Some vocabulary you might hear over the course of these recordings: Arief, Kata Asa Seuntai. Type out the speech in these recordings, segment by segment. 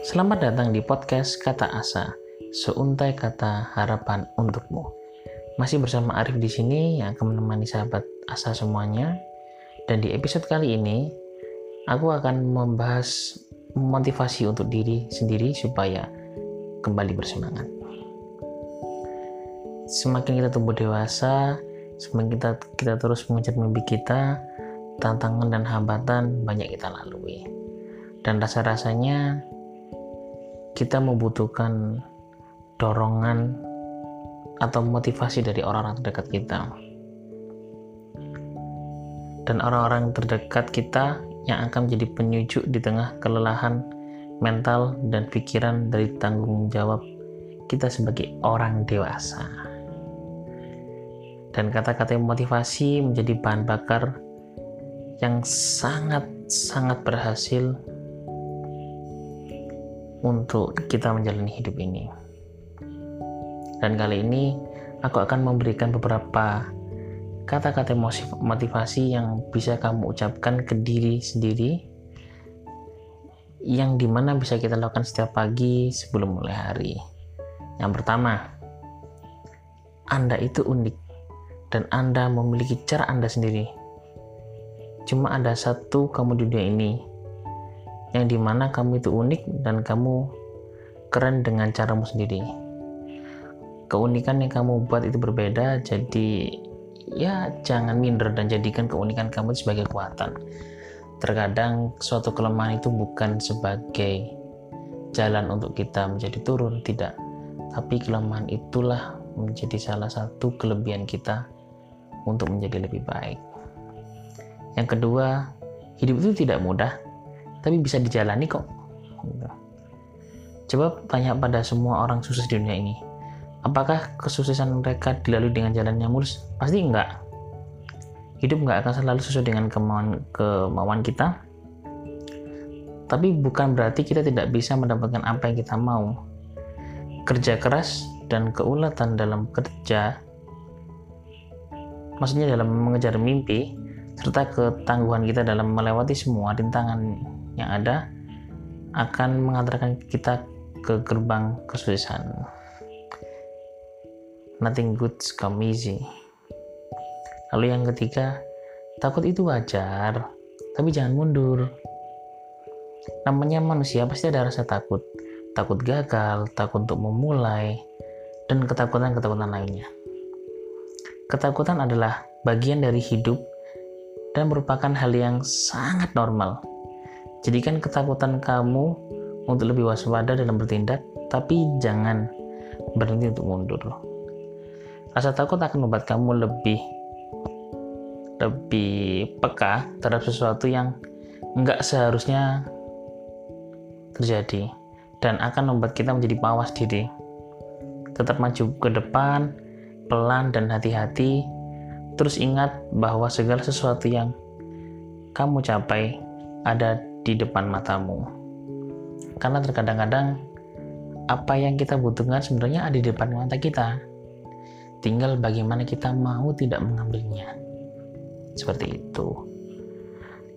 Selamat datang di podcast Kata Asa, seuntai kata harapan untukmu. Masih bersama Arief di sini yang akan menemani sahabat Asa semuanya. Dan di episode kali ini, aku akan membahas motivasi untuk diri sendiri supaya kembali bersemangat. Semakin kita tumbuh dewasa, semakin kita terus mengejar mimpi kita, tantangan dan hambatan banyak kita lalui. Dan rasa-rasanya kita membutuhkan dorongan atau motivasi dari orang-orang terdekat kita. Dan orang-orang terdekat kita yang akan menjadi penyujuk di tengah kelelahan mental dan pikiran dari tanggung jawab kita sebagai orang dewasa. Dan kata-kata motivasi menjadi bahan bakar yang sangat berhasil untuk kita menjalani hidup ini. Dan kali ini aku akan memberikan beberapa kata-kata motivasi yang bisa kamu ucapkan ke diri sendiri, yang dimana bisa kita lakukan setiap pagi sebelum mulai hari. Yang pertama, Anda itu unik dan Anda memiliki cara Anda sendiri. Cuma ada satu kamu di dunia ini, yang dimana kamu itu unik dan kamu keren dengan caramu sendiri. Keunikan yang kamu buat itu berbeda, jadi ya jangan minder dan jadikan keunikan kamu sebagai kekuatan. Terkadang suatu kelemahan itu bukan sebagai jalan untuk kita menjadi turun, tidak. Tapi kelemahan itulah menjadi salah satu kelebihan kita untuk menjadi lebih baik. Yang kedua, hidup itu tidak mudah, tapi bisa dijalani kok. Coba tanya pada semua orang sukses di dunia ini, apakah kesuksesan mereka dilalui dengan jalan yang mulus? Pasti enggak. Hidup enggak akan selalu sesuai dengan kemauan kita, tapi bukan berarti kita tidak bisa mendapatkan apa yang kita mau. Kerja keras dan keuletan dalam kerja, maksudnya dalam mengejar mimpi, serta ketangguhan kita dalam melewati semua rintangan yang ada akan mengantarkan kita ke gerbang kesuksesan. Nothing good comes easy. Lalu yang ketiga, takut itu wajar, tapi jangan mundur. Namanya manusia pasti ada rasa takut, takut gagal, takut untuk memulai, dan ketakutan-ketakutan lainnya. Ketakutan adalah bagian dari hidup dan merupakan hal yang sangat normal. Jadikan ketakutan kamu untuk lebih waspada dalam bertindak, tapi jangan berhenti untuk mundur. Rasa takut akan membuat kamu lebih peka terhadap sesuatu yang enggak seharusnya terjadi, dan akan membuat kita menjadi mawas diri. Tetap maju ke depan, pelan dan hati-hati. Terus ingat bahwa segala sesuatu yang kamu capai ada di depan matamu. Karena terkadang-kadang apa yang kita butuhkan sebenarnya ada di depan mata kita. Tinggal bagaimana kita mau tidak mengambilnya. Seperti itu.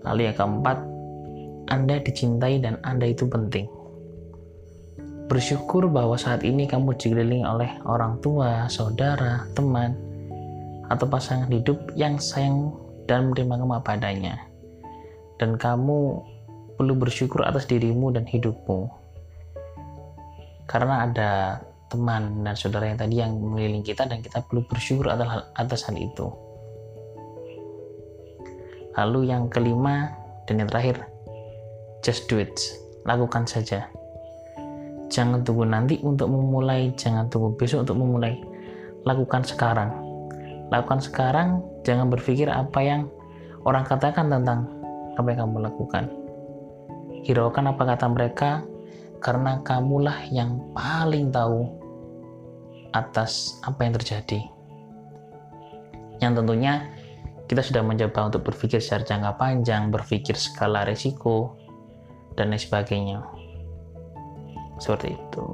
Lalu yang keempat, Anda dicintai dan Anda itu penting. Bersyukur bahwa saat ini kamu dikelilingi oleh orang tua, saudara, teman, atau pasangan hidup yang sayang dan menerima kamu apa adanya. Dan kamu perlu bersyukur atas dirimu dan hidupmu, karena ada teman dan saudara yang tadi yang mengelilingi kita, dan kita perlu bersyukur atas hal itu. Lalu yang kelima dan yang terakhir, just do it, lakukan saja. Jangan tunggu nanti untuk memulai, jangan tunggu besok untuk memulai. Lakukan sekarang. Lakukan sekarang, jangan berpikir apa yang orang katakan tentang apa yang kamu lakukan. Hiraukan apa kata mereka, karena kamulah yang paling tahu atas apa yang terjadi. Yang tentunya kita sudah mencoba untuk berpikir secara jangka panjang, berpikir skala risiko, dan lain sebagainya. Seperti itu.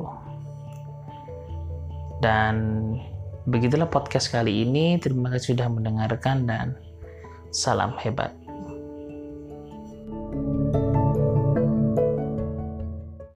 Dan begitulah podcast kali ini. Terima kasih sudah mendengarkan dan salam hebat.